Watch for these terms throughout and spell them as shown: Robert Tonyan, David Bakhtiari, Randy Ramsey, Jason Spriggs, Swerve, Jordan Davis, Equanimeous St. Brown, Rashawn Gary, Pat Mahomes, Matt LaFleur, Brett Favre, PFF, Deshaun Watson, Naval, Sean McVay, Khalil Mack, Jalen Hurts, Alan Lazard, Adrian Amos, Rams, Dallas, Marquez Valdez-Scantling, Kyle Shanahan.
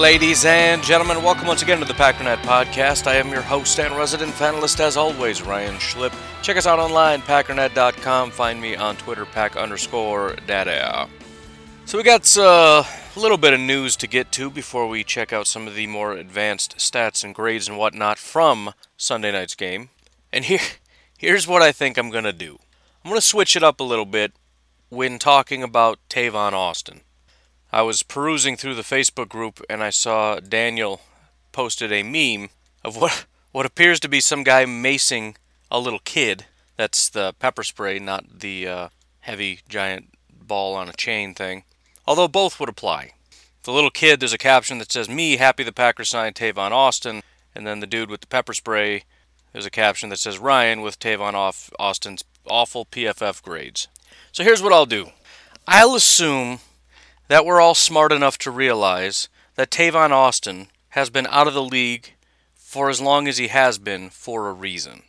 Ladies and gentlemen, welcome once again to the Packernet Podcast. I am your host and resident panelist, as always, Ryan Schlip. Check us out online, packernet.com. Find me on Twitter, pack_data. So we got a little bit of news to get to before we check out some of the more advanced stats and grades and whatnot from Sunday night's game. And here's what I think I'm going to do. I'm going to switch it up a little bit when talking about Tavon Austin. I was perusing through the Facebook group and I saw Daniel posted a meme of what appears to be some guy macing a little kid. That's the pepper spray, not the heavy giant ball on a chain thing. Although both would apply. The little kid, there's a caption that says, "Me, happy the Packers signed Tavon Austin." And then the dude with the pepper spray, there's a caption that says, "Ryan with Tavon Austin's awful PFF grades." So here's what I'll do. I'll assume that we're all smart enough to realize that Tavon Austin has been out of the league for as long as he has been for a reason.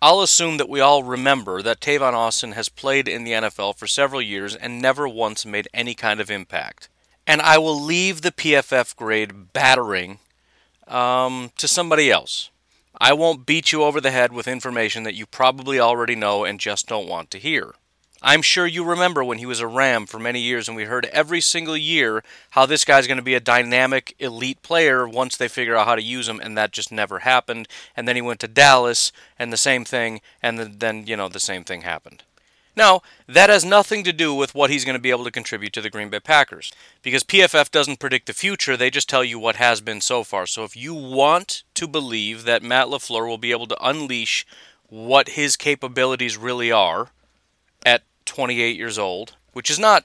I'll assume that we all remember that Tavon Austin has played in the NFL for several years and never once made any kind of impact. And I will leave the PFF grade battering to somebody else. I won't beat you over the head with information that you probably already know and just don't want to hear. I'm sure you remember when he was a Ram for many years and we heard every single year how this guy's going to be a dynamic elite player once they figure out how to use him, and that just never happened. And then he went to Dallas and the same thing, and then, the same thing happened. Now, that has nothing to do with what he's going to be able to contribute to the Green Bay Packers, because PFF doesn't predict the future, they just tell you what has been so far. So if you want to believe that Matt LaFleur will be able to unleash what his capabilities really are at 28 years old, which is not,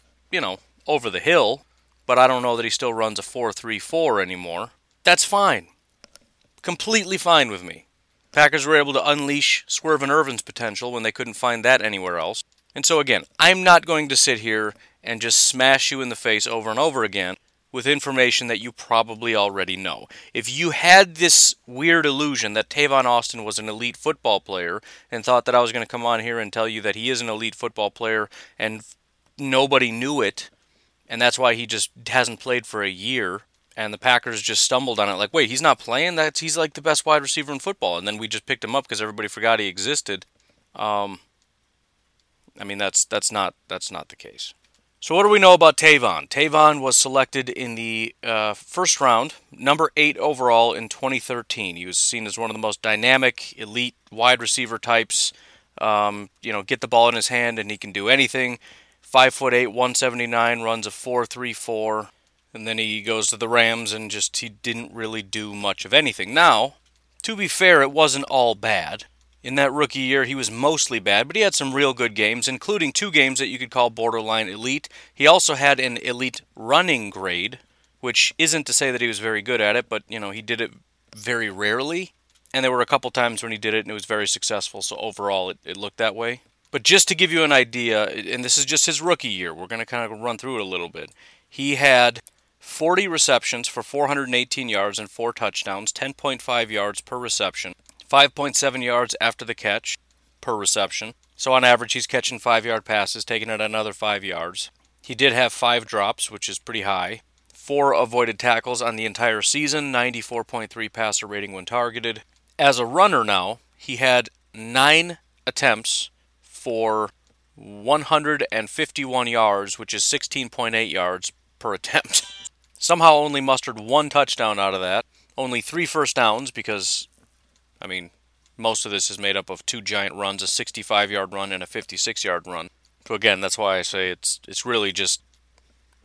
over the hill, but I don't know that he still runs a 4.34 anymore. That's fine. Completely fine with me. Packers were able to unleash Swerve and Irvin's potential when they couldn't find that anywhere else. And so again, I'm not going to sit here and just smash you in the face over and over again with information that you probably already know. If you had this weird illusion that Tavon Austin was an elite football player and thought that I was going to come on here and tell you that he is an elite football player and nobody knew it, and that's why he just hasn't played for a year, and the Packers just stumbled on it like, wait, he's not playing? He's like the best wide receiver in football. And then we just picked him up because everybody forgot he existed. That's not the case. So what do we know about Tavon? Tavon was selected in the first round, number 8 overall in 2013. He was seen as one of the most dynamic, elite wide receiver types. Get the ball in his hand and he can do anything. 5'8", 179, runs a 4.34, and then he goes to the Rams and he didn't really do much of anything. Now, to be fair, it wasn't all bad. In that rookie year, he was mostly bad, but he had some real good games, including 2 games that you could call borderline elite. He also had an elite running grade, which isn't to say that he was very good at it, but, he did it very rarely. And there were a couple times when he did it, and it was very successful, so overall it looked that way. But just to give you an idea, and this is just his rookie year, we're going to kind of run through it a little bit. He had 40 receptions for 418 yards and 4 touchdowns, 10.5 yards per reception. 5.7 yards after the catch per reception. So on average, he's catching 5-yard passes, taking it another 5 yards. He did have 5 drops, which is pretty high. 4 avoided tackles on the entire season, 94.3 passer rating when targeted. As a runner now, he had 9 attempts for 151 yards, which is 16.8 yards per attempt. Somehow only mustered 1 touchdown out of that. Only 3 first downs because most of this is made up of 2 giant runs, a 65-yard run and a 56-yard run. So again, that's why I say it's really just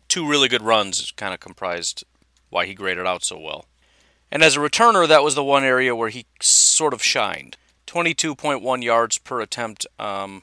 2 really good runs kind of comprised why he graded out so well. And as a returner, that was the one area where he sort of shined. 22.1 yards per attempt on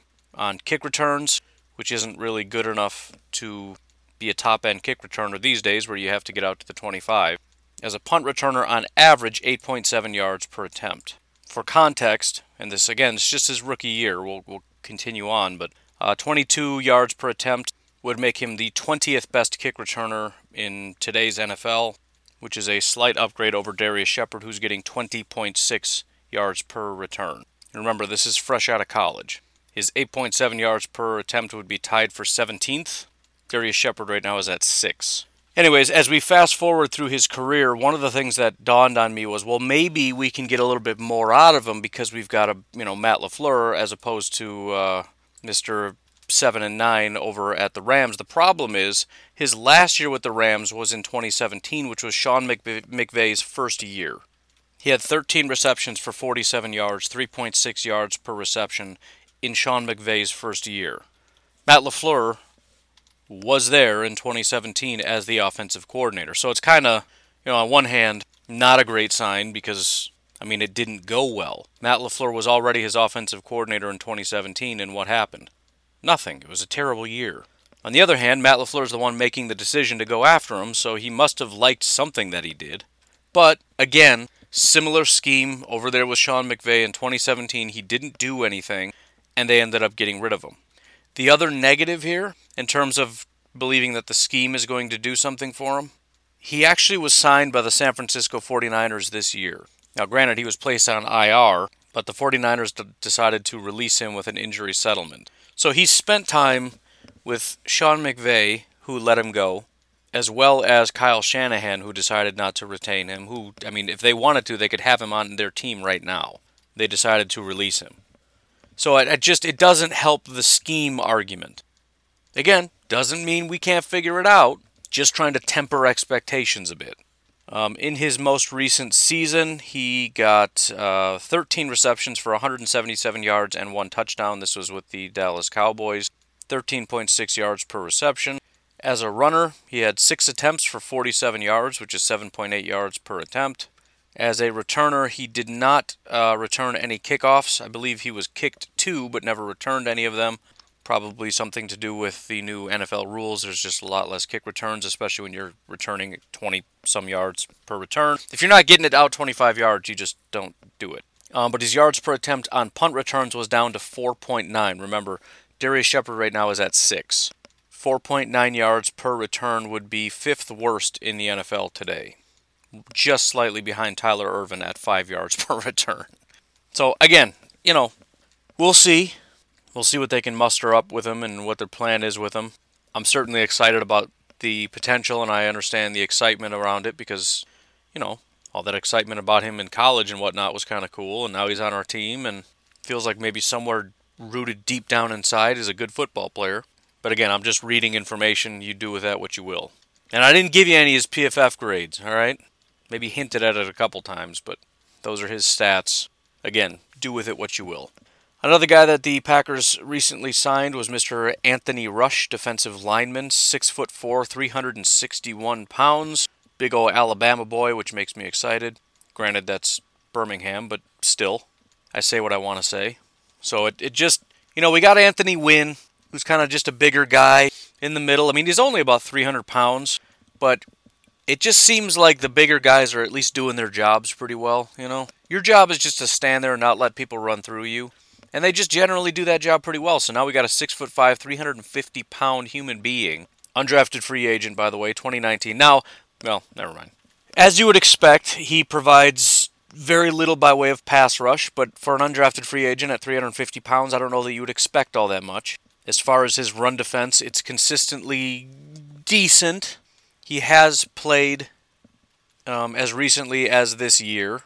kick returns, which isn't really good enough to be a top-end kick returner these days where you have to get out to the 25. As a punt returner, on average, 8.7 yards per attempt. For context, and this again, it's just his rookie year, we'll continue on, but 22 yards per attempt would make him the 20th best kick returner in today's NFL, which is a slight upgrade over Darius Shepard, who's getting 20.6 yards per return. And remember, this is fresh out of college. His 8.7 yards per attempt would be tied for 17th. Darius Shepard right now is at 6. Anyways, as we fast forward through his career, one of the things that dawned on me was, well, maybe we can get a little bit more out of him because we've got Matt LaFleur as opposed to Mr. 7-9 over at the Rams. The problem is his last year with the Rams was in 2017, which was Sean McVay's first year. He had 13 receptions for 47 yards, 3.6 yards per reception in Sean McVay's first year. Matt LaFleur was there in 2017 as the offensive coordinator. So it's kind of, on one hand, not a great sign because, it didn't go well. Matt LaFleur was already his offensive coordinator in 2017, and what happened? Nothing. It was a terrible year. On the other hand, Matt LaFleur is the one making the decision to go after him, so he must have liked something that he did. But, again, similar scheme over there with Sean McVay in 2017. He didn't do anything, and they ended up getting rid of him. The other negative here, in terms of believing that the scheme is going to do something for him, he actually was signed by the San Francisco 49ers this year. Now, granted, he was placed on IR, but the 49ers decided to release him with an injury settlement. So he spent time with Sean McVay, who let him go, as well as Kyle Shanahan, who decided not to retain him, who, if they wanted to, they could have him on their team right now. They decided to release him. So it doesn't help the scheme argument. Again, doesn't mean we can't figure it out, just trying to temper expectations a bit. In his most recent season, he got 13 receptions for 177 yards and 1 touchdown. This was with the Dallas Cowboys, 13.6 yards per reception. As a runner, he had 6 attempts for 47 yards, which is 7.8 yards per attempt. As a returner, he did not return any kickoffs. I believe he was kicked 2, but never returned any of them. Probably something to do with the new NFL rules. There's just a lot less kick returns, especially when you're returning 20-some yards per return. If you're not getting it out 25 yards, you just don't do it. But his yards per attempt on punt returns was down to 4.9. Remember, Darius Shepard right now is at 6. 4.9 yards per return would be 5th worst in the NFL today, just slightly behind Tyler Ervin at 5 yards per return. So, again, we'll see. We'll see what they can muster up with him and what their plan is with him. I'm certainly excited about the potential, and I understand the excitement around it because, all that excitement about him in college and whatnot was kind of cool, and now he's on our team and feels like maybe somewhere rooted deep down inside is a good football player. But again, I'm just reading information. You do with that what you will. And I didn't give you any of his PFF grades, all right? Maybe hinted at it a couple times, but those are his stats. Again, do with it what you will. Another guy that the Packers recently signed was Mr. Anthony Rush, defensive lineman, 6'4", 361 pounds. Big ol' Alabama boy, which makes me excited. Granted, that's Birmingham, but still, I say what I want to say. So it just, we got Anthony Wynn, who's kind of just a bigger guy in the middle. He's only about 300 pounds, but it just seems like the bigger guys are at least doing their jobs pretty well, Your job is just to stand there and not let people run through you. And they just generally do that job pretty well. So now we got a 6'5", 350-pound human being. Undrafted free agent, by the way, 2019. Now, well, never mind. As you would expect, he provides very little by way of pass rush. But for an undrafted free agent at 350 pounds, I don't know that you would expect all that much. As far as his run defense, it's consistently decent. He has played as recently as this year.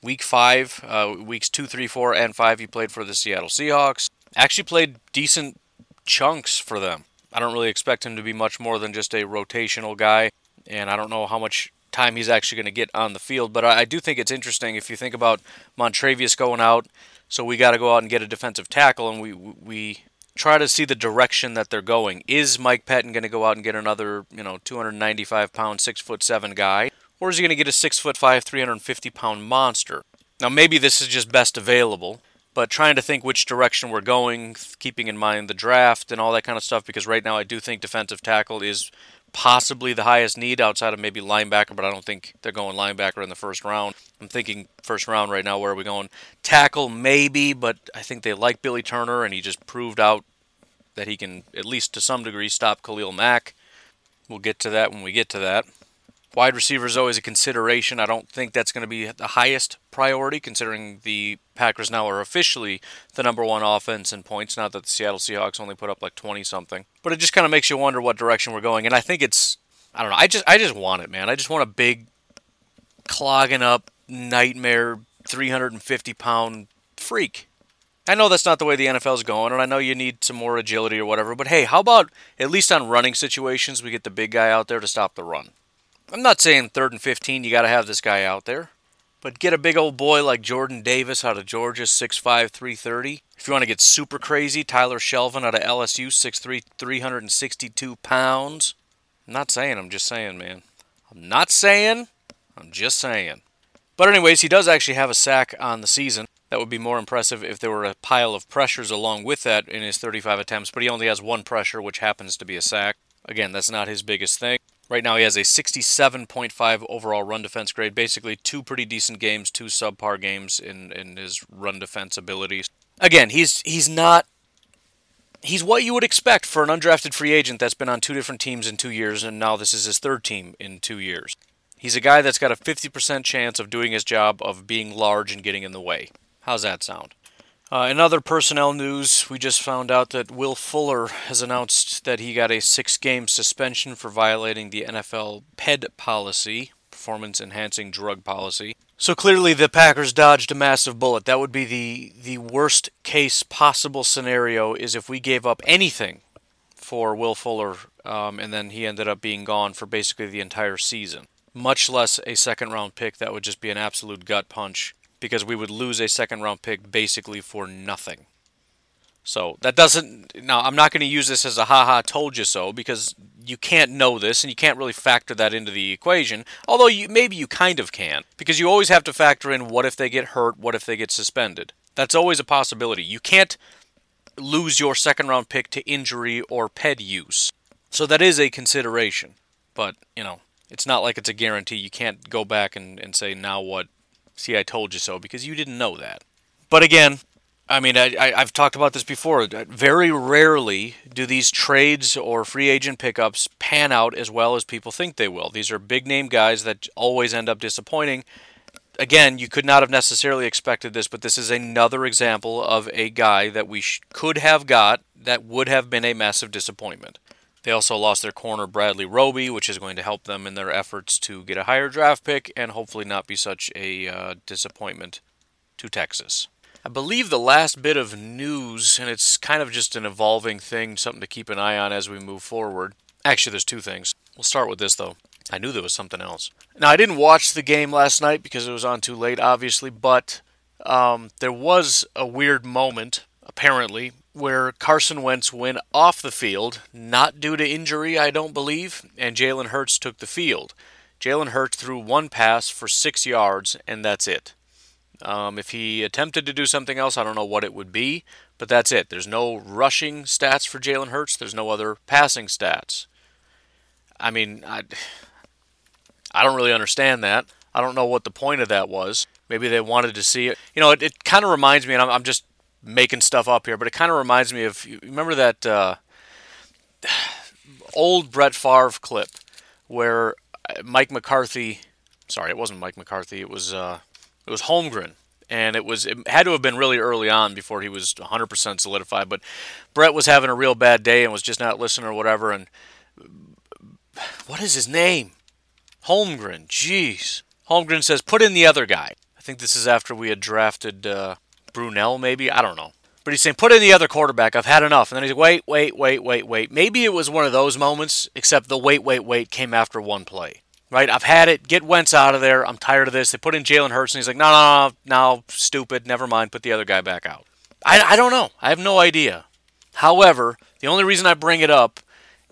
Week 5, weeks 2, 3, 4, and 5, he played for the Seattle Seahawks. Actually played decent chunks for them. I don't really expect him to be much more than just a rotational guy, and I don't know how much time he's actually going to get on the field, but I do think it's interesting if you think about Montravius going out, so we got to go out and get a defensive tackle, and we try to see the direction that they're going. Is Mike Pettin going to go out and get another 295-pound, 6'7" guy? Or is he going to get a 6'5", 350-pound monster? Now, maybe this is just best available, but trying to think which direction we're going, keeping in mind the draft and all that kind of stuff, because right now I do think defensive tackle is possibly the highest need outside of maybe linebacker, but I don't think they're going linebacker in the first round. I'm thinking first round right now, where are we going? Tackle, maybe, but I think they like Billy Turner, and he just proved out that he can, at least to some degree, stop Khalil Mack. We'll get to that when we get to that. Wide receiver is always a consideration. I don't think that's going to be the highest priority, considering the Packers now are officially the number one offense in points, not that the Seattle Seahawks only put up like 20-something. But it just kind of makes you wonder what direction we're going. And I think it's, I don't know, I just want it, man. I just want a big, clogging up, nightmare, 350-pound freak. I know that's not the way the NFL is going, and I know you need some more agility or whatever, but hey, how about at least on running situations, we get the big guy out there to stop the run? I'm not saying 3rd and 15, you got to have this guy out there, but get a big old boy like Jordan Davis out of Georgia, 6'5", 330. If you want to get super crazy, Tyler Shelvin out of LSU, 6'3", 362 pounds. I'm not saying, I'm just saying, man. I'm not saying, I'm just saying. But anyways, he does actually have a sack on the season. That would be more impressive if there were a pile of pressures along with that in his 35 attempts, but he only has one pressure, which happens to be a sack. Again, that's not his biggest thing. Right now he has a 67.5 overall run defense grade, basically two pretty decent games, two subpar games in his run defense abilities. Again, he's what you would expect for an undrafted free agent that's been on two different teams in 2 years, and now this is his third team in 2 years. He's a guy that's got a 50% chance of doing his job of being large and getting in the way. How's that sound? In other personnel news, we just found out that Will Fuller has announced that he got a 6-game suspension for violating the NFL PED policy, performance-enhancing drug policy. So clearly the Packers dodged a massive bullet. That would be the worst case possible scenario, is if we gave up anything for Will Fuller, and then he ended up being gone for basically the entire season. Much less a second-round pick. That would just be an absolute gut punch, because we would lose a second-round pick basically for nothing. So that doesn't... Now, I'm not going to use this as a ha-ha told you so, because you can't know this, and you can't really factor that into the equation, although maybe you kind of can, because you always have to factor in what if they get hurt, what if they get suspended. That's always a possibility. You can't lose your second-round pick to injury or PED use. So that is a consideration, but, you know, it's not like it's a guarantee. You can't go back and say, now what? See, I told you so, because you didn't know that. But again, I mean, I've talked about this before. Very rarely do these trades or free agent pickups pan out as well as people think they will. These are big-name guys that always end up disappointing. Again, you could not have necessarily expected this, but this is another example of a guy that we could have got that would have been a massive disappointment. They also lost their corner, Bradley Roby, which is going to help them in their efforts to get a higher draft pick and hopefully not be such a disappointment to Texas. I believe the last bit of news, and it's kind of just an evolving thing, something to keep an eye on as we move forward. Actually, there's two things. We'll start with this, though. I knew there was something else. Now, I didn't watch the game last night because it was on too late, obviously, but there was a weird moment, apparently, where Carson Wentz went off the field, not due to injury, I don't believe, and Jalen Hurts took the field. Jalen Hurts threw one pass for 6 yards, and that's it. If he attempted to do something else, I don't know what it would be, but that's it. There's no rushing stats for Jalen Hurts. There's no other passing stats. I mean, I don't really understand that. I don't know what the point of that was. Maybe they wanted to see it. You know, it kind of reminds me, and I'm just making stuff up here, but it kind of reminds me of, you remember that old Brett Favre clip where it was Holmgren, and it had to have been really early on before he was 100% solidified, but Brett was having a real bad day and was just not listening or whatever, and what is his name? Holmgren, jeez. Holmgren says, put in the other guy. I think this is after we had drafted Brunell, maybe? I don't know. But he's saying, put in the other quarterback. I've had enough. And then he's like, wait. Maybe it was one of those moments, except the wait came after one play. Right? I've had it. Get Wentz out of there. I'm tired of this. They put in Jalen Hurts, and he's like, no, stupid. Never mind. Put the other guy back out. I don't know. I have no idea. However, the only reason I bring it up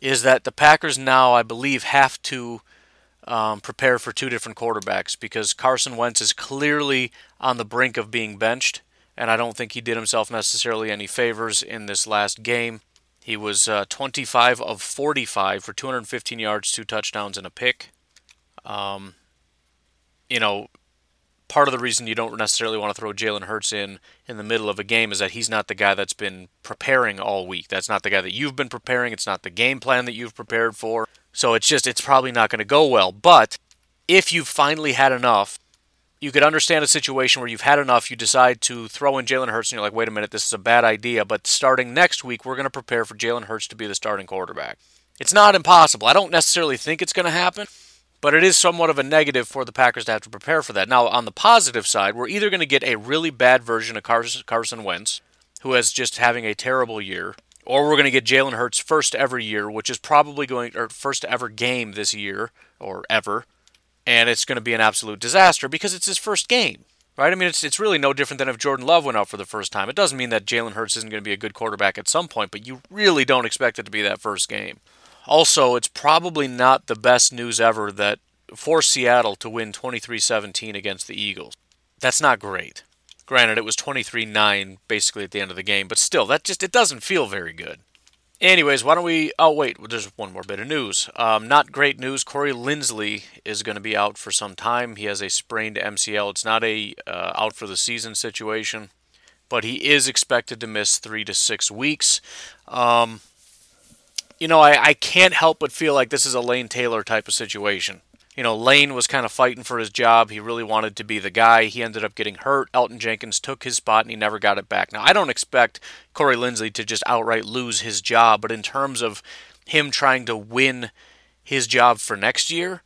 is that the Packers now, I believe, have to prepare for two different quarterbacks, because Carson Wentz is clearly on the brink of being benched. And I don't think he did himself necessarily any favors in this last game. He was 25 of 45 for 215 yards, 2 touchdowns, and a pick. You know, part of the reason you don't necessarily want to throw Jalen Hurts in the middle of a game is that he's not the guy that's been preparing all week. That's not the guy that you've been preparing. It's not the game plan that you've prepared for. So it's probably not going to go well. But if you've finally had enough, you could understand a situation where you've had enough, you decide to throw in Jalen Hurts, and you're like, wait a minute, this is a bad idea, but starting next week, we're going to prepare for Jalen Hurts to be the starting quarterback. It's not impossible. I don't necessarily think it's going to happen, but it is somewhat of a negative for the Packers to have to prepare for that. Now, on the positive side, we're either going to get a really bad version of Carson Wentz, who is just having a terrible year, or we're going to get Jalen Hurts' first ever game this year, or ever, and it's going to be an absolute disaster because it's his first game, right? I mean, it's really no different than if Jordan Love went out for the first time. It doesn't mean that Jalen Hurts isn't going to be a good quarterback at some point, but you really don't expect it to be that first game. Also, it's probably not the best news ever that for Seattle to win 23-17 against the Eagles. That's not great. Granted, it was 23-9 basically at the end of the game, but still, it doesn't feel very good. Anyways, there's one more bit of news. Not great news. Corey Linsley is going to be out for some time. He has a sprained MCL. It's not a out for the season situation, but he is expected to miss 3 to 6 weeks. I can't help but feel like this is a Lane Taylor type of situation. You know, Lane was kind of fighting for his job. He really wanted to be the guy. He ended up getting hurt. Elgton Jenkins took his spot, and he never got it back. Now, I don't expect Corey Linsley to just outright lose his job, but in terms of him trying to win his job for next year,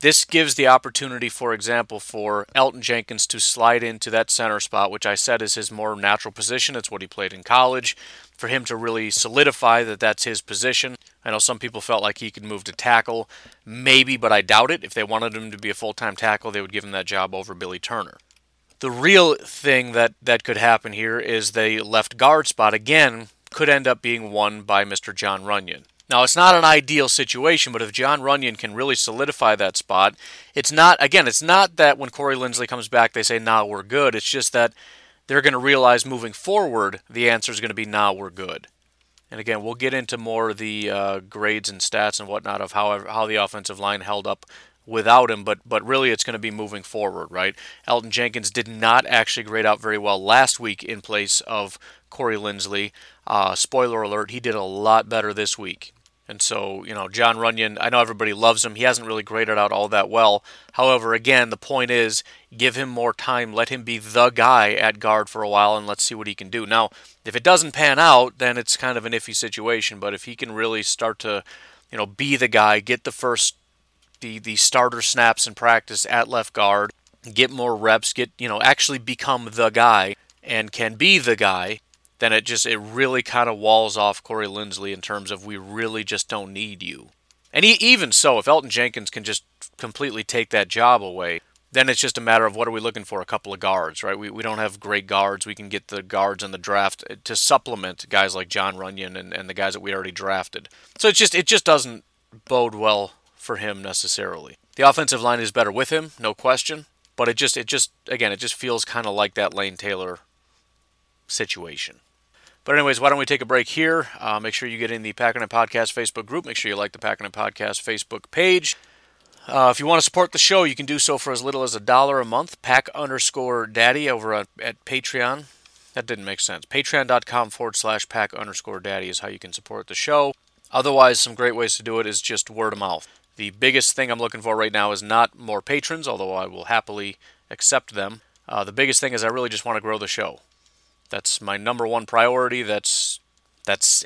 this gives the opportunity, for example, for Elgton Jenkins to slide into that center spot, which I said is his more natural position. It's what he played in college. For him to really solidify that that's his position. I know some people felt like he could move to tackle, maybe, but I doubt it. If they wanted him to be a full-time tackle, they would give him that job over Billy Turner. The real thing that could happen here is the left guard spot, again, could end up being won by Mr. Jon Runyan. Now, it's not an ideal situation, but if Jon Runyan can really solidify that spot, it's not that when Corey Linsley comes back, they say, nah, we're good. It's just that they're going to realize moving forward, the answer is going to be, nah, we're good. And again, we'll get into more of the grades and stats and whatnot of how the offensive line held up without him, but really it's going to be moving forward, right? Elgton Jenkins did not actually grade out very well last week in place of Corey Linsley. Spoiler alert, he did a lot better this week. And so, Jon Runyan, I know everybody loves him. He hasn't really graded out all that well. However, again, the point is, give him more time. Let him be the guy at guard for a while, and let's see what he can do. Now, if it doesn't pan out, then it's kind of an iffy situation. But if he can really start to, be the guy, get the starter snaps in practice at left guard, get more reps, actually become the guy and can be the guy, then it really kind of walls off Corey Linsley in terms of we really just don't need you. And even so, if Elgton Jenkins can just completely take that job away, then it's just a matter of what are we looking for? A couple of guards, right? We don't have great guards. We can get the guards in the draft to supplement guys like Jon Runyan and the guys that we already drafted. So it just doesn't bode well for him necessarily. The offensive line is better with him, no question. But it just feels kind of like that Lane Taylor situation. But anyways, why don't we take a break here? Make sure you get in the Packing and Podcast Facebook group. Make sure you like the Packing and Podcast Facebook page. If you want to support the show, you can do so for as little as $1 a month. Pack_daddy over at Patreon. That didn't make sense. Patreon.com/pack_daddy is how you can support the show. Otherwise, some great ways to do it is just word of mouth. The biggest thing I'm looking for right now is not more patrons, although I will happily accept them. The biggest thing is I really just want to grow the show. That's my number one priority. That's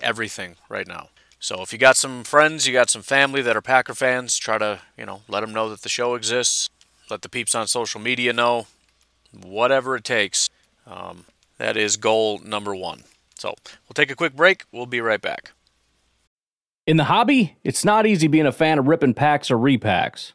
everything right now. So if you got some friends, you got some family that are Packer fans, try to, let them know that the show exists. Let the peeps on social media know. Whatever it takes. That is goal number one. So we'll take a quick break. We'll be right back. In the hobby, it's not easy being a fan of ripping packs or repacks.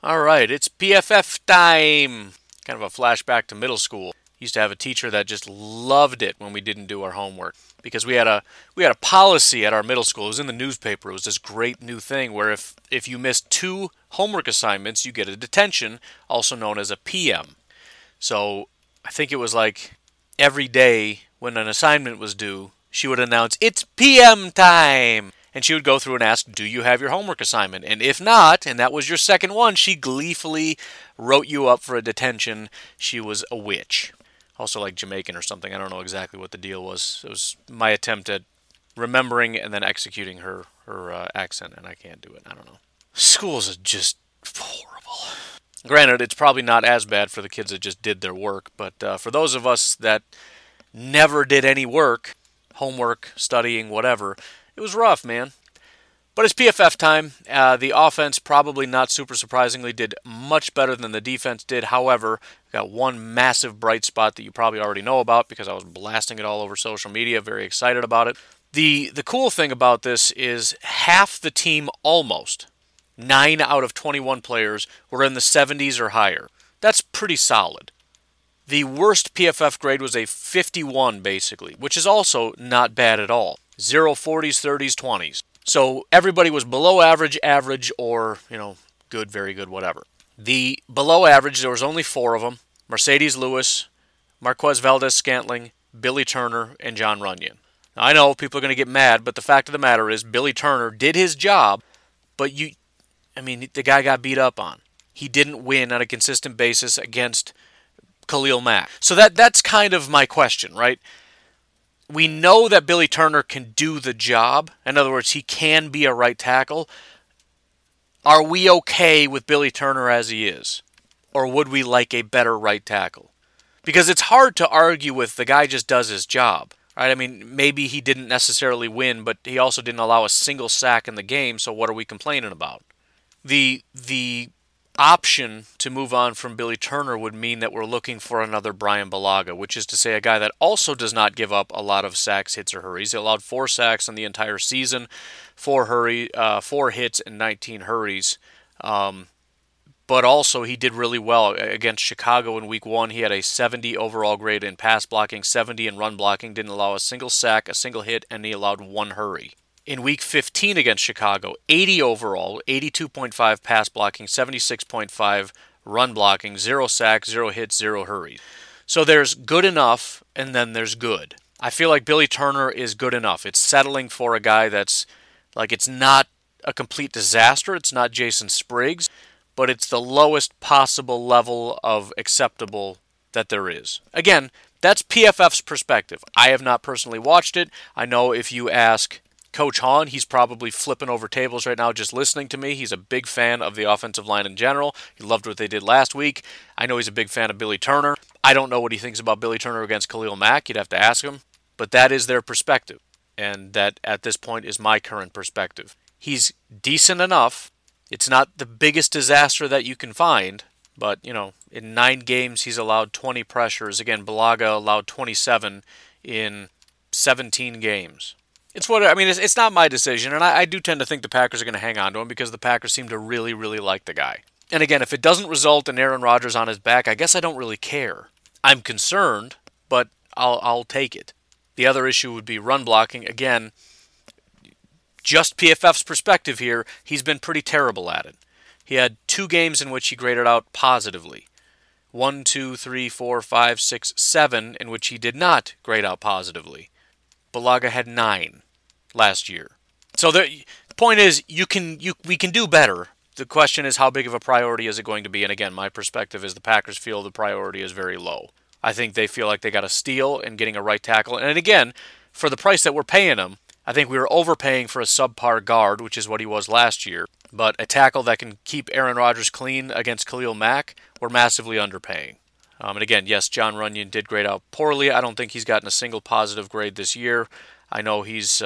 All right, it's PFF time. Kind of a flashback to middle school. Used to have a teacher that just loved it when we didn't do our homework, because we had a policy at our middle school. It was in the newspaper. It was this great new thing where if you missed 2 homework assignments, you get a detention, also known as a PM. So I think it was like every day when an assignment was due, she would announce, "It's PM time." And she would go through and ask, "Do you have your homework assignment?" And if not, and that was your second one, she gleefully wrote you up for a detention. She was a witch. Also like Jamaican or something. I don't know exactly what the deal was. It was my attempt at remembering and then executing her accent, and I can't do it. I don't know. Schools are just horrible. Granted, it's probably not as bad for the kids that just did their work, but for those of us that never did any work, homework, studying, whatever, it was rough, man. But it's PFF time. The offense, probably not super surprisingly, did much better than the defense did. However, got one massive bright spot that you probably already know about because I was blasting it all over social media, very excited about it. The cool thing about this is half the team, almost 9 out of 21 players, were in the 70s or higher. That's pretty solid. The worst PFF grade was a 51, basically, which is also not bad at all. 0, 40s, 30s, 20s. So everybody was below average, average, or, good, very good, whatever. The below average, there was only 4 of them. Mercedes Lewis, Marquez Valdez-Scantling, Billy Turner, and Jon Runyan. Now, I know people are going to get mad, but the fact of the matter is Billy Turner did his job, but the guy got beat up on. He didn't win on a consistent basis against Khalil Mack. So that's kind of my question, right? We know that Billy Turner can do the job. In other words, he can be a right tackle. Are we okay with Billy Turner as he is? Or would we like a better right tackle? Because it's hard to argue with the guy just does his job, right? I mean, maybe he didn't necessarily win, but he also didn't allow a single sack in the game, so what are we complaining about? The option to move on from Billy Turner would mean that we're looking for another Brian Balaga, which is to say a guy that also does not give up a lot of sacks, hits, or hurries. He allowed 4 sacks in the entire season, 4 hits, and 19 hurries. But also he did really well against Chicago in Week 1. He had a 70 overall grade in pass blocking, 70 in run blocking, didn't allow a single sack, a single hit, and he allowed 1 hurry. In Week 15 against Chicago, 80 overall, 82.5 pass blocking, 76.5 run blocking, 0 sacks, 0 hits, 0 hurries. So there's good enough, and then there's good. I feel like Billy Turner is good enough. It's settling for a guy that's, like, it's not a complete disaster. It's not Jason Spriggs, but it's the lowest possible level of acceptable that there is. Again, that's PFF's perspective. I have not personally watched it. I know if you ask Coach Hahn, he's probably flipping over tables right now just listening to me. He's a big fan of the offensive line in general. He loved what they did last week. I know he's a big fan of Billy Turner. I don't know what he thinks about Billy Turner against Khalil Mack. You'd have to ask him. But that is their perspective, and that at this point is my current perspective. He's decent enough. It's not the biggest disaster that you can find, but, in 9 games he's allowed 20 pressures. Again, Balaga allowed 27 in 17 games. It's what I mean. It's not my decision, and I do tend to think the Packers are going to hang on to him because the Packers seem to really, really like the guy. And again, if it doesn't result in Aaron Rodgers on his back, I guess I don't really care. I'm concerned, but I'll take it. The other issue would be run blocking. Again, just PFF's perspective here, he's been pretty terrible at it. He had 2 games in which he graded out positively. 7 in which he did not grade out positively. Balaga had 9 last year. So the point is, we can do better. The question is, how big of a priority is it going to be? And again, my perspective is the Packers feel the priority is very low. I think they feel like they got a steal in getting a right tackle. And again, for the price that we're paying them, I think we were overpaying for a subpar guard, which is what he was last year. But a tackle that can keep Aaron Rodgers clean against Khalil Mack, we're massively underpaying. And again, yes, Jon Runyan did grade out poorly. I don't think he's gotten a single positive grade this year. I know he's,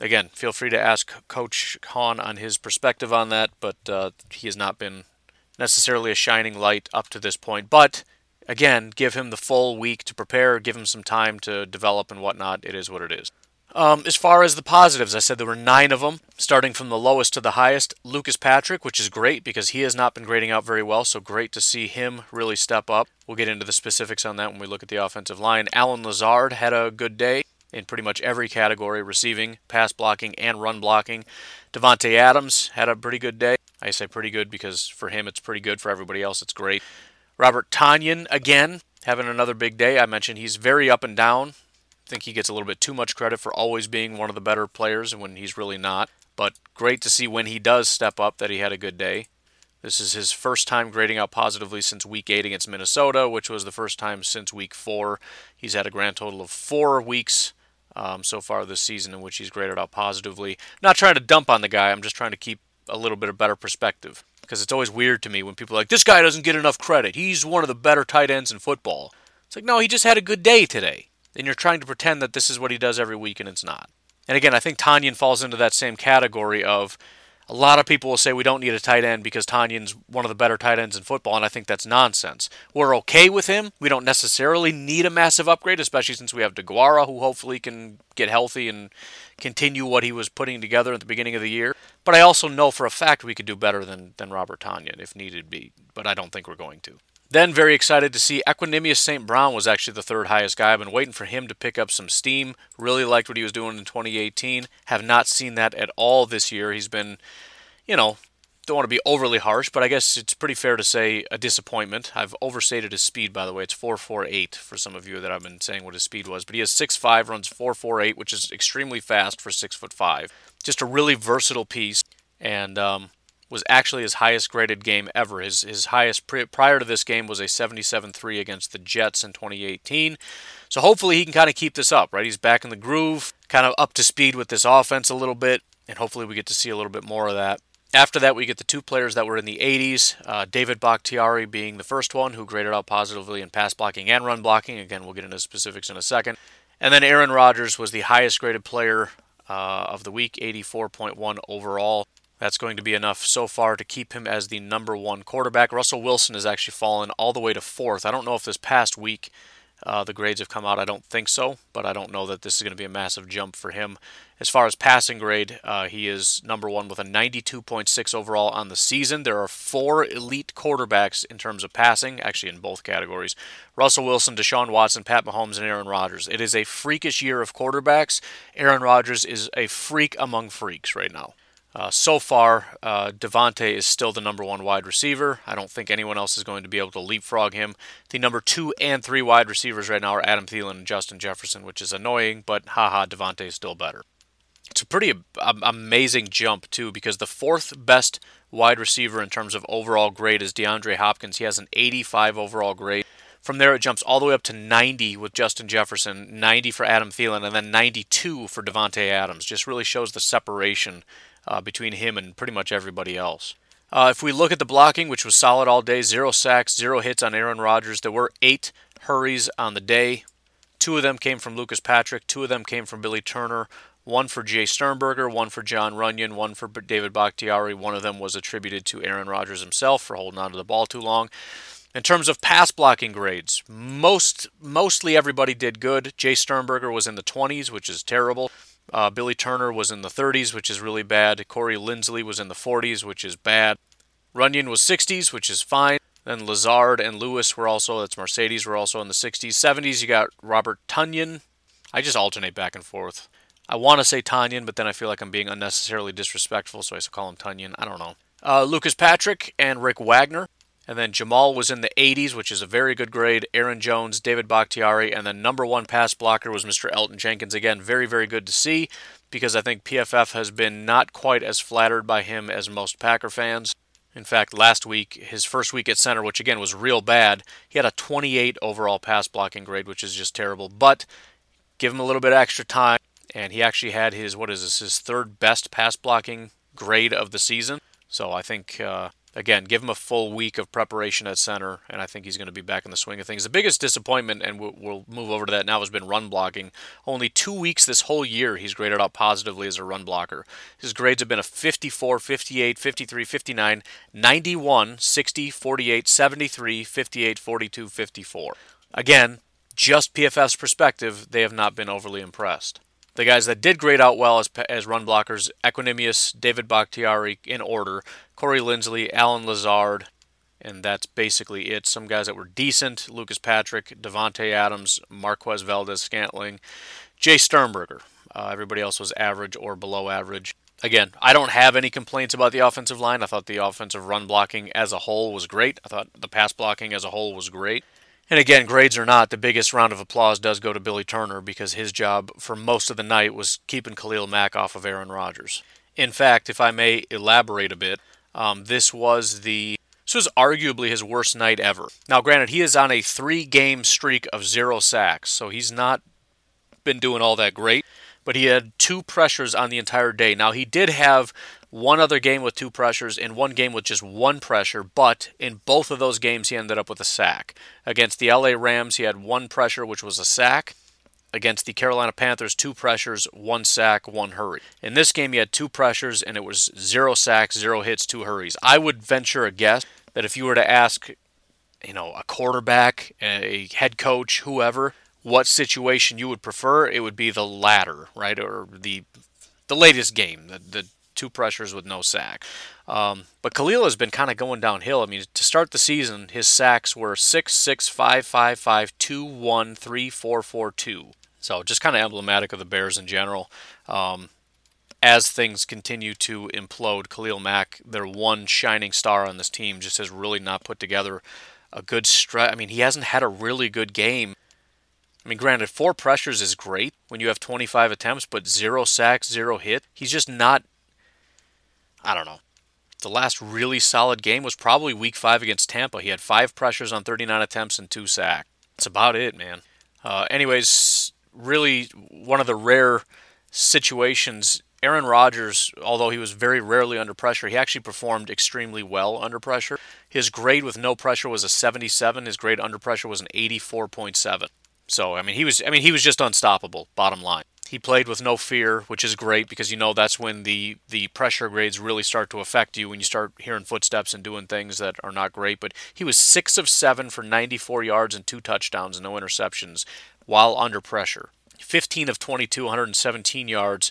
again, feel free to ask Coach Hahn on his perspective on that, but he has not been necessarily a shining light up to this point. But, again, give him the full week to prepare, give him some time to develop and whatnot. It is what it is. As far as the positives, I said there were 9 of them, starting from the lowest to the highest. Lucas Patrick, which is great because he has not been grading out very well, so great to see him really step up. We'll get into the specifics on that when we look at the offensive line. Alan Lazard had a good day in pretty much every category, receiving, pass blocking, and run blocking. Devontae Adams had a pretty good day. I say pretty good because for him it's pretty good, for everybody else it's great. Robert Tonyan, again, having another big day. I mentioned he's very up and down. I think he gets a little bit too much credit for always being one of the better players when he's really not. But great to see when he does step up that he had a good day. This is his first time grading out positively since Week 8 against Minnesota, which was the first time since Week 4. He's had a grand total of 4 weeks so far this season in which he's graded out positively. I'm not trying to dump on the guy. I'm just trying to keep a little bit of better perspective. Because it's always weird to me when people are like, this guy doesn't get enough credit. He's one of the better tight ends in football. It's like, no, he just had a good day today. And you're trying to pretend that this is what he does every week, and it's not. And again, I think Tonyan falls into that same category of a lot of people will say we don't need a tight end because Tanyan's one of the better tight ends in football, and I think that's nonsense. We're okay with him. We don't necessarily need a massive upgrade, especially since we have DeGuara, who hopefully can get healthy and continue what he was putting together at the beginning of the year. But I also know for a fact we could do better than Robert Tonyan if needed be, but I don't think we're going to. Then very excited to see Equanimeous St. Brown was actually the third highest guy. I've been waiting for him to pick up some steam. Really liked what he was doing in 2018. Have not seen that at all this year. He's been, don't want to be overly harsh, but I guess it's pretty fair to say a disappointment. I've overstated his speed, by the way. It's 4.48 for some of you that I've been saying what his speed was. But he has 6'5", runs 4.48, which is extremely fast for 6'5". Just a really versatile piece. And was actually his highest graded game ever. His highest prior to this game was a 77-3 against the Jets in 2018. So hopefully he can kind of keep this up, right? He's back in the groove, kind of up to speed with this offense a little bit, and hopefully we get to see a little bit more of that. After that, we get the two players that were in the 80s, David Bakhtiari being the first one, who graded out positively in pass blocking and run blocking. Again, we'll get into specifics in a second. And then Aaron Rodgers was the highest graded player of the week, 84.1 overall. That's going to be enough so far to keep him as the number one quarterback. Russell Wilson has actually fallen all the way to 4th. I don't know if this past week the grades have come out. I don't think so, but I don't know that this is going to be a massive jump for him. As far as passing grade, he is number one with a 92.6 overall on the season. There are 4 elite quarterbacks in terms of passing, actually in both categories. Russell Wilson, Deshaun Watson, Pat Mahomes, and Aaron Rodgers. It is a freakish year of quarterbacks. Aaron Rodgers is a freak among freaks right now. So far, Devontae is still the number one wide receiver. I don't think anyone else is going to be able to leapfrog him. The number 2 and 3 wide receivers right now are Adam Thielen and Justin Jefferson, which is annoying, but haha, Devontae is still better. It's a pretty amazing jump, too, because the 4th best wide receiver in terms of overall grade is DeAndre Hopkins. He has an 85 overall grade. From there, it jumps all the way up to 90 with Justin Jefferson, 90 for Adam Thielen, and then 92 for Devontae Adams. Just really shows the separation between him and pretty much everybody else. If we look at the blocking, which was solid all day, 0 sacks, 0 hits on Aaron Rodgers. There were 8 hurries on the day. 2 of them came from Lucas Patrick. 2 of them came from Billy Turner. 1 for Jay Sternberger, 1 for Jon Runyan, 1 for David Bakhtiari. 1 of them was attributed to Aaron Rodgers himself for holding on to the ball too long. In terms of pass blocking grades, mostly everybody did good. Jay Sternberger was in the 20s, which is terrible. Billy Turner was in the 30s, which is really bad. Corey Linsley was in the 40s, which is bad. Runyan was 60s, which is fine. Then Lazard and Lewis were also, that's Mercedes, were also in the 60s. 70s, you got Robert Tunyon. I just alternate back and forth. I want to say Tunyon, but then I feel like I'm being unnecessarily disrespectful, so I should call him Tunyon. I don't know. Lucas Patrick and Rick Wagner. And then Jamal was in the 80s, which is a very good grade. Aaron Jones, David Bakhtiari, and the number one pass blocker was Mr. Elgton Jenkins. Again, very, very good to see, because I think PFF has been not quite as flattered by him as most Packer fans. In fact, last week, his first week at center, which again was real bad, he had a 28 overall pass blocking grade, which is just terrible. But give him a little bit extra time, and he actually had his third best pass blocking grade of the season. So I think, again, give him a full week of preparation at center, and I think he's going to be back in the swing of things. The biggest disappointment, and we'll move over to that now, has been run blocking. Only 2 weeks this whole year he's graded out positively as a run blocker. His grades have been a 54, 58, 53, 59, 91, 60, 48, 73, 58, 42, 54. Again, just PFF's perspective, they have not been overly impressed. The guys that did grade out well as run blockers, Equanimeous, David Bakhtiari in order, Corey Linsley, Alan Lazard, and that's basically it. Some guys that were decent, Lucas Patrick, Devontae Adams, Marquez Valdez-Scantling, Jay Sternberger. Everybody else was average or below average. Again, I don't have any complaints about the offensive line. I thought the offensive run blocking as a whole was great. I thought the pass blocking as a whole was great. And again, grades or not, the biggest round of applause does go to Billy Turner, because his job for most of the night was keeping Khalil Mack off of Aaron Rodgers. In fact, if I may elaborate a bit, this was arguably his worst night ever. Now, granted, he is on a 3-game streak of 0 sacks, so he's not been doing all that great, but he had 2 pressures on the entire day. Now, he did have one other game with 2 pressures and one game with just 1 pressure, but in both of those games he ended up with a sack. Against the LA Rams, he had 1 pressure, which was a sack. Against the Carolina Panthers, 2 pressures, 1 sack, 1 hurry. In this game, he had 2 pressures, and it was 0 sacks, 0 hits, 2 hurries. I would venture a guess that if you were to ask, a quarterback, a head coach, whoever, what situation you would prefer, it would be the latter, right? Or the latest game, the 2 pressures with no sack. But Khalil has been kind of going downhill. I mean, to start the season, his sacks were 6, 5, 5, 5, 2, 1, 3, 4, 4, 2. So just kind of emblematic of the Bears in general. As things continue to implode, Khalil Mack, their one shining star on this team, just has really not put together a good stretch. I mean, he hasn't had a really good game. I mean, granted, 4 pressures is great when you have 25 attempts, but 0 sacks, 0 hit. He's just not... I don't know. The last really solid game was probably Week 5 against Tampa. He had 5 pressures on 39 attempts and 2 sacks. That's about it, man. Anyways, really one of the rare situations. Aaron Rodgers, although he was very rarely under pressure, he actually performed extremely well under pressure. His grade with no pressure was a 77. His grade under pressure was an 84.7. So, he was just unstoppable, bottom line. He played with no fear, which is great, because that's when the pressure grades really start to affect you, when you start hearing footsteps and doing things that are not great. But he was 6 of 7 for 94 yards and 2 touchdowns and no interceptions while under pressure. 15 of 22, 117 yards,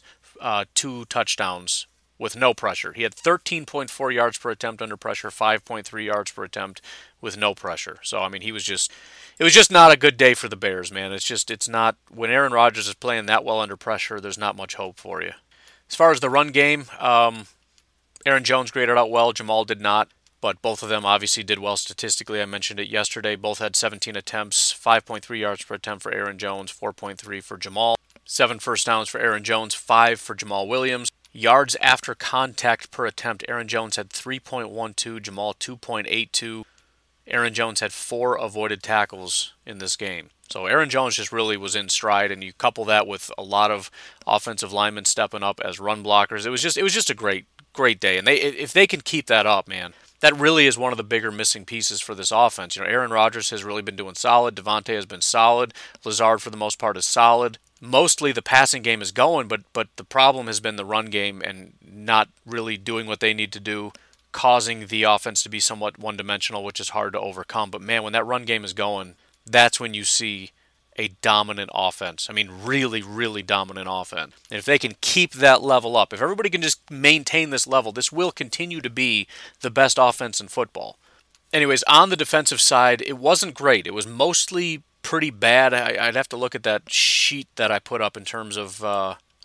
2 touchdowns with no pressure. He had 13.4 yards per attempt under pressure, 5.3 yards per attempt with no pressure. So, it was just not a good day for the Bears, man. It's not, when Aaron Rodgers is playing that well under pressure, there's not much hope for you. As far as the run game, Aaron Jones graded out well, Jamal did not, but both of them obviously did well statistically. I mentioned it yesterday. Both had 17 attempts, 5.3 yards per attempt for Aaron Jones, 4.3 for Jamal. 7 first downs for Aaron Jones, 5 for Jamal Williams. Yards after contact per attempt, Aaron Jones had 3.12, Jamal 2.82. Aaron Jones had 4 avoided tackles in this game. So Aaron Jones just really was in stride, and you couple that with a lot of offensive linemen stepping up as run blockers. It was just a great day, and if they can keep that up, man, that really is one of the bigger missing pieces for this offense. Aaron Rodgers has really been doing solid. Devontae has been solid. Lazard, for the most part, is solid. Mostly the passing game is going, but the problem has been the run game and not really doing what they need to do causing the offense to be somewhat one-dimensional, which is hard to overcome. But, man, when that run game is going, that's when you see a dominant offense. I mean, really, really dominant offense. And if they can keep that level up, if everybody can just maintain this level, this will continue to be the best offense in football. Anyways, on the defensive side, it wasn't great. It was mostly pretty bad. I'd have to look at that sheet that I put up in terms of...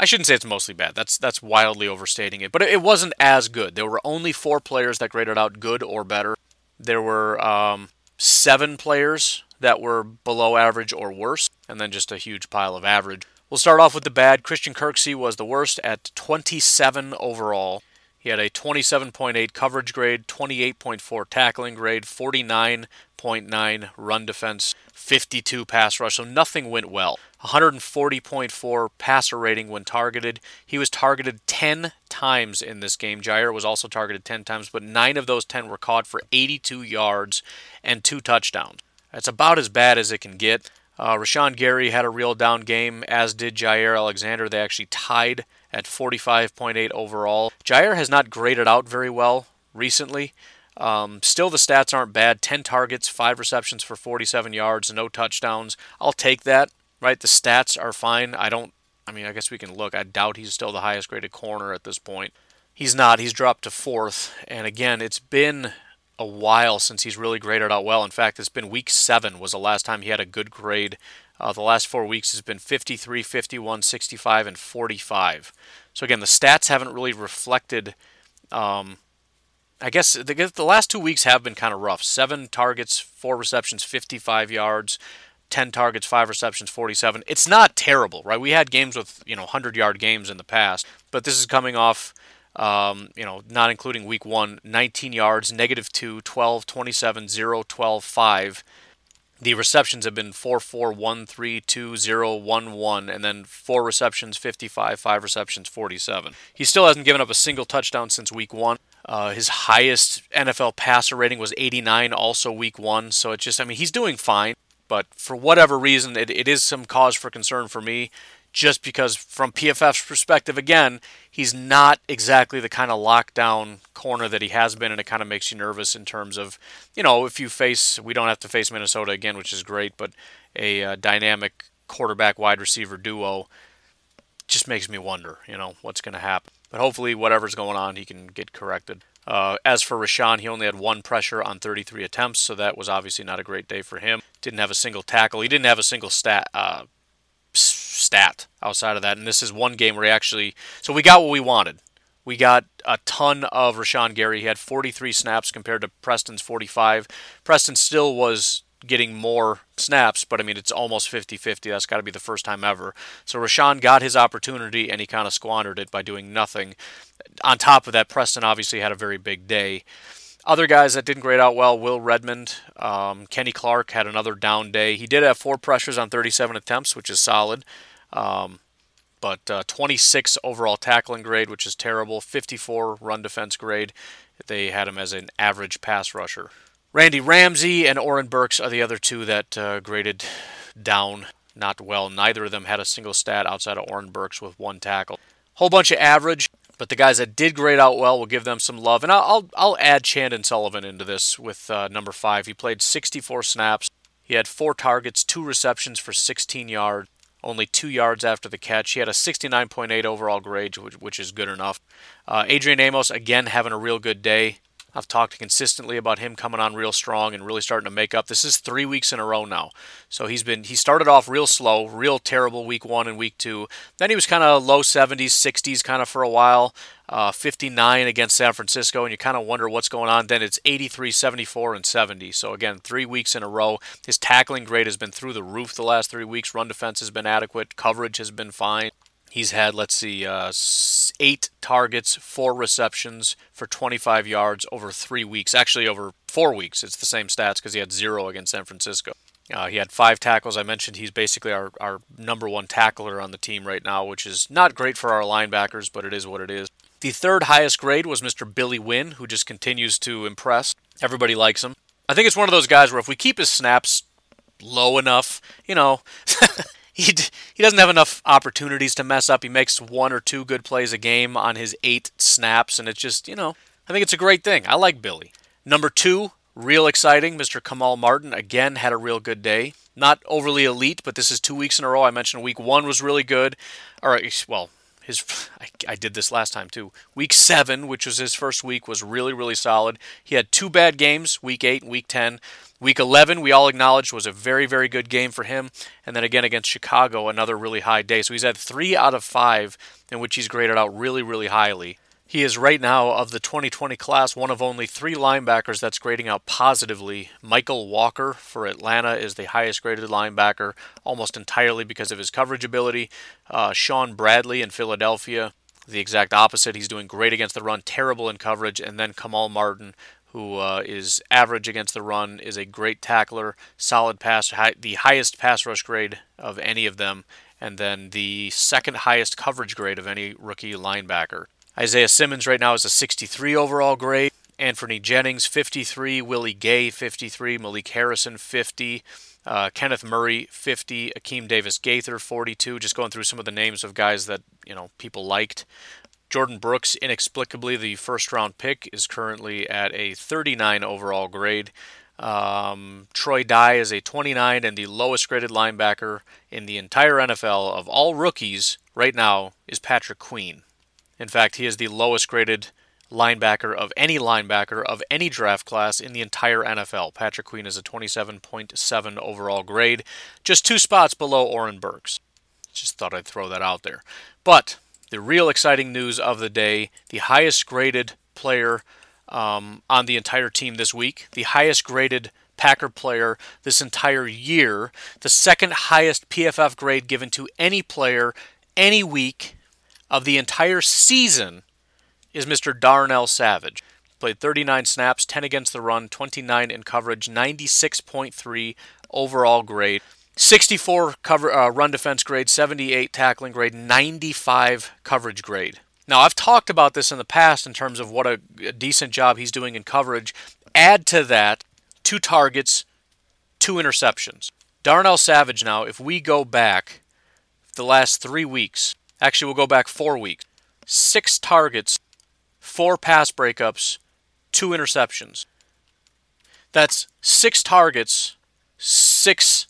I shouldn't say it's mostly bad. That's wildly overstating it. But it wasn't as good. There were only 4 players that graded out good or better. There were 7 players that were below average or worse, and then just a huge pile of average. We'll start off with the bad. Christian Kirksey was the worst at 27 overall. He had a 27.8 coverage grade, 28.4 tackling grade, 49.9 run defense, 52 pass rush, so nothing went well. 140.4 passer rating when targeted. He was targeted 10 times in this game. Jair was also targeted 10 times, but 9 of those 10 were caught for 82 yards and 2 touchdowns. That's about as bad as it can get. Rashawn Gary had a real down game, as did Jair Alexander. They actually tied at 45.8 overall. Jair has not graded out very well recently. Still, the stats aren't bad. 10 targets, 5 receptions for 47 yards, no touchdowns. I'll take that, right? The stats are fine. I guess we can look. I doubt he's still the highest graded corner at this point. He's not. He's dropped to 4th. And again, it's been a while since he's really graded out well. In fact, it's been week 7 was the last time he had a good grade. The last 4 weeks has been 53, 51, 65, and 45. So again, the stats haven't really reflected... I guess the last 2 weeks have been kind of rough. 7 targets, 4 receptions, 55 yards. 10 targets, 5 receptions, 47. It's not terrible, right? We had games with 100-yard games in the past, but this is coming off, not including week 1, 19 yards, -2, 12, 27, 0, 12, 5. The receptions have been 4, 4, 1, 3, 2, 0, 1, 1, and then 4 receptions, 55, 5 receptions, 47. He still hasn't given up a single touchdown since week 1. His highest NFL passer rating was 89, also week 1. So it's just, he's doing fine. But for whatever reason, it is some cause for concern for me, just because from PFF's perspective, again, he's not exactly the kind of lockdown corner that he has been, and it kind of makes you nervous in terms of, if you face, we don't have to face Minnesota again, which is great, but a dynamic quarterback-wide receiver duo just makes me wonder, what's going to happen. But hopefully whatever's going on, he can get corrected. As for Rashawn, he only had 1 pressure on 33 attempts, so that was obviously not a great day for him. Didn't have a single tackle. He didn't have a single stat outside of that, and this is one game where he actually... So we got what we wanted. We got a ton of Rashawn Gary. He had 43 snaps compared to Preston's 45. Preston still was getting more snaps, but it's almost 50-50. That's got to be the first time ever. So Rashawn got his opportunity, and he kind of squandered it by doing nothing. On top of that, Preston obviously had a very big day. Other guys that didn't grade out well, Will Redmond, Kenny Clark had another down day. He did have 4 pressures on 37 attempts, which is solid, but 26 overall tackling grade, which is terrible, 54 run defense grade. They had him as an average pass rusher. Randy Ramsey and Oren Burks are the other 2 that graded down not well. Neither of them had a single stat outside of Oren Burks with 1 tackle. Whole bunch of average, but the guys that did grade out well, will give them some love. And I'll add Chandon Sullivan into this with number 5. He played 64 snaps. He had 4 targets, 2 receptions for 16 yards, only 2 yards after the catch. He had a 69.8 overall grade, which is good enough. Adrian Amos, again, having a real good day. I've talked consistently about him coming on real strong and really starting to make up. This is 3 weeks in a row now. So he started off real slow, real terrible week 1 and week 2. Then he was kind of low 70s, 60s kind of for a while, 59 against San Francisco, and you kind of wonder what's going on. Then it's 83, 74, and 70. So again, 3 weeks in a row. His tackling grade has been through the roof the last 3 weeks. Run defense has been adequate. Coverage has been fine. He's had, 8 targets, 4 receptions for 25 yards over 3 weeks. Actually, over 4 weeks. It's the same stats because he had 0 against San Francisco. He had 5 tackles. I mentioned he's basically our number 1 tackler on the team right now, which is not great for our linebackers, but it is what it is. The 3rd highest grade was Mr. Billy Wynn, who just continues to impress. Everybody likes him. I think it's one of those guys where if we keep his snaps low enough, He doesn't have enough opportunities to mess up. He makes 1 or 2 good plays a game on his 8 snaps, and it's just, I think it's a great thing. I like Billy. Number two, real exciting, Mr. Kamal Martin. Again, had a real good day. Not overly elite, but this is 2 weeks in a row. I mentioned week one was really good. All right, well, I did this last time too. Week 7, which was his first week, was really, really solid. He had two bad games, week 8 and week 10. Week 11, we all acknowledged, was a very, very good game for him. And then again against Chicago, another really high day. So he's had 3 out of 5 in which he's graded out really, really highly. He is right now, of the 2020 class, one of only 3 linebackers that's grading out positively. Michael Walker for Atlanta is the highest graded linebacker, almost entirely because of his coverage ability. Sean Bradley in Philadelphia, the exact opposite. He's doing great against the run, terrible in coverage. And then Kamal Martin, who is average against the run, is a great tackler, solid pass, the highest pass rush grade of any of them, and then the second highest coverage grade of any rookie linebacker. Isaiah Simmons right now is a 63 overall grade. Anthony Jennings, 53. Willie Gay, 53. Malik Harrison, 50. Kenneth Murray, 50. Akeem Davis Gaither, 42. Just going through some of the names of guys that, you know, people liked. Jordan Brooks, inexplicably the first-round pick, is currently at a 39 overall grade. Troy Dye is a 29 and the lowest-graded linebacker in the entire NFL of all rookies right now is Patrick Queen. In fact, he is the lowest-graded linebacker of any draft class in the entire NFL. Patrick Queen is a 27.7 overall grade, just 2 spots below Oren Burks. Just thought I'd throw that out there. But the real exciting news of the day, the highest-graded player on the entire team this week, the highest-graded Packer player this entire year, the second-highest PFF grade given to any player any week of the entire season is Mr. Darnell Savage. Played 39 snaps, 10 against the run, 29 in coverage, 96.3 overall grade, 64 run defense grade, 78 tackling grade, 95 coverage grade. Now, I've talked about this in the past in terms of what a decent job he's doing in coverage. Add to that 2 targets, 2 interceptions. Darnell Savage now, if we go back the last 3 weeks, actually, we'll go back 4 weeks. 6 targets, 4 pass breakups, 2 interceptions. That's 6 targets, 6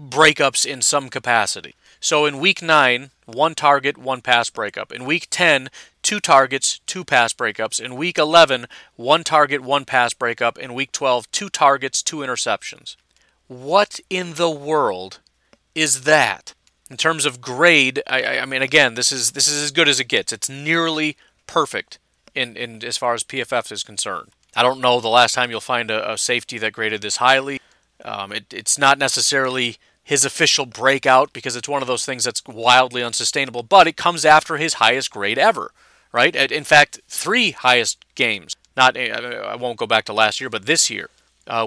breakups in some capacity. So in week 9, 1 target, 1 pass breakup. In week 10, 2 targets, 2 pass breakups. In week 11, 1 target, 1 pass breakup. In week 12, 2 targets, 2 interceptions. What in the world is that? In terms of grade, I mean, again, this is as good as it gets. It's nearly perfect in as far as PFF is concerned. I don't know the last time you'll find a safety that graded this highly. It's not necessarily his official breakout because it's one of those things that's wildly unsustainable, but it comes after his highest grade ever, right? In fact, 3 highest games. I won't go back to last year, but this year.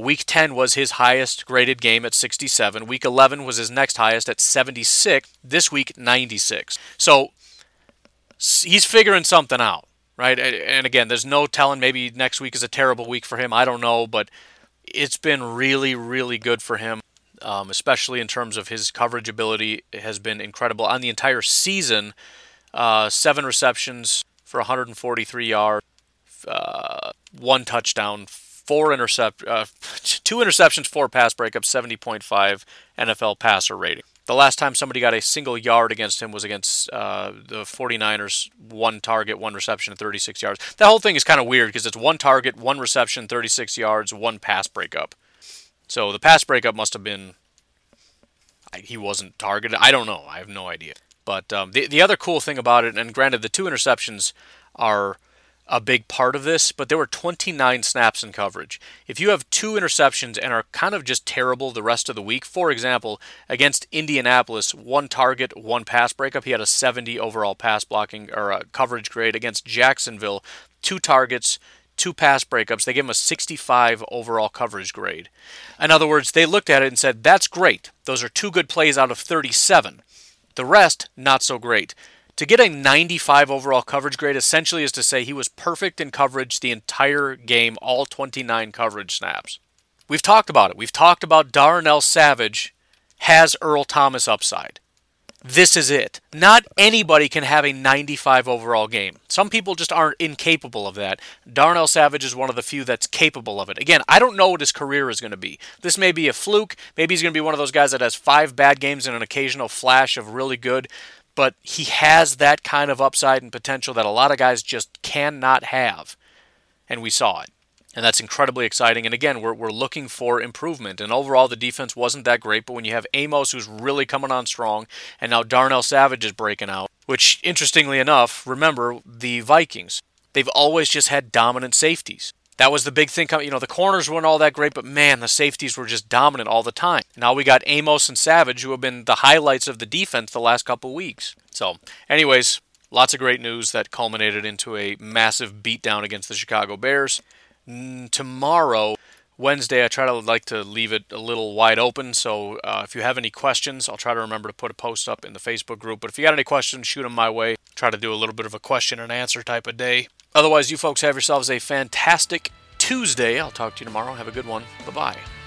Week 10 was his highest graded game at 67. Week 11 was his next highest at 76. This week, 96. So he's figuring something out, right? And again, there's no telling. Maybe next week is a terrible week for him. I don't know, but it's been really, really good for him, especially in terms of his coverage ability. It has been incredible. On the entire season, 7 receptions for 143 yards, 1 touchdown, 2 interceptions, 4 pass breakups, 70.5 NFL passer rating. The last time somebody got a single yard against him was against the 49ers, 1 target, 1 reception, 36 yards. That whole thing is kind of weird because it's 1 target, 1 reception, 36 yards, 1 pass breakup. So the pass breakup must have been, he wasn't targeted. I don't know. I have no idea. But the other cool thing about it, and granted the 2 interceptions are a big part of this, but there were 29 snaps in coverage. If you have 2 interceptions and are kind of just terrible the rest of the week, for example, against Indianapolis, 1 target, 1 pass breakup, he had a 70 overall pass blocking or coverage grade. Against Jacksonville, 2 targets, 2 pass breakups, they gave him a 65 overall coverage grade. In other words, they looked at it and said, that's great. Those are 2 good plays out of 37. The rest, not so great. To get a 95 overall coverage grade essentially is to say he was perfect in coverage the entire game, all 29 coverage snaps. We've talked about it. We've talked about Darnell Savage has Earl Thomas upside. this is it. Not anybody can have a 95 overall game. Some people just aren't incapable of that. Darnell Savage is one of the few that's capable of it. Again, I don't know what his career is going to be. This may be a fluke. Maybe he's going to be one of those guys that has 5 bad games and an occasional flash of really good. But he has that kind of upside and potential that a lot of guys just cannot have. And we saw it. And that's incredibly exciting. And again, we're looking for improvement. And overall, the defense wasn't that great. But when you have Amos, who's really coming on strong, and now Darnell Savage is breaking out, which, interestingly enough, remember, the Vikings, they've always just had dominant safeties. That was the big thing. You know, the corners weren't all that great, but man, the safeties were just dominant all the time. Now we got Amos and Savage, who have been the highlights of the defense the last couple weeks. So, anyways, lots of great news that culminated into a massive beatdown against the Chicago Bears. Tomorrow, Wednesday, I try to like to leave it a little wide open, so if you have any questions, I'll try to remember to put a post up in the Facebook group, but if you got any questions, shoot them my way. Try to do a little bit of a question and answer type of day. Otherwise, you folks have yourselves a fantastic Tuesday. I'll talk to you tomorrow. Have a good one. Bye-bye.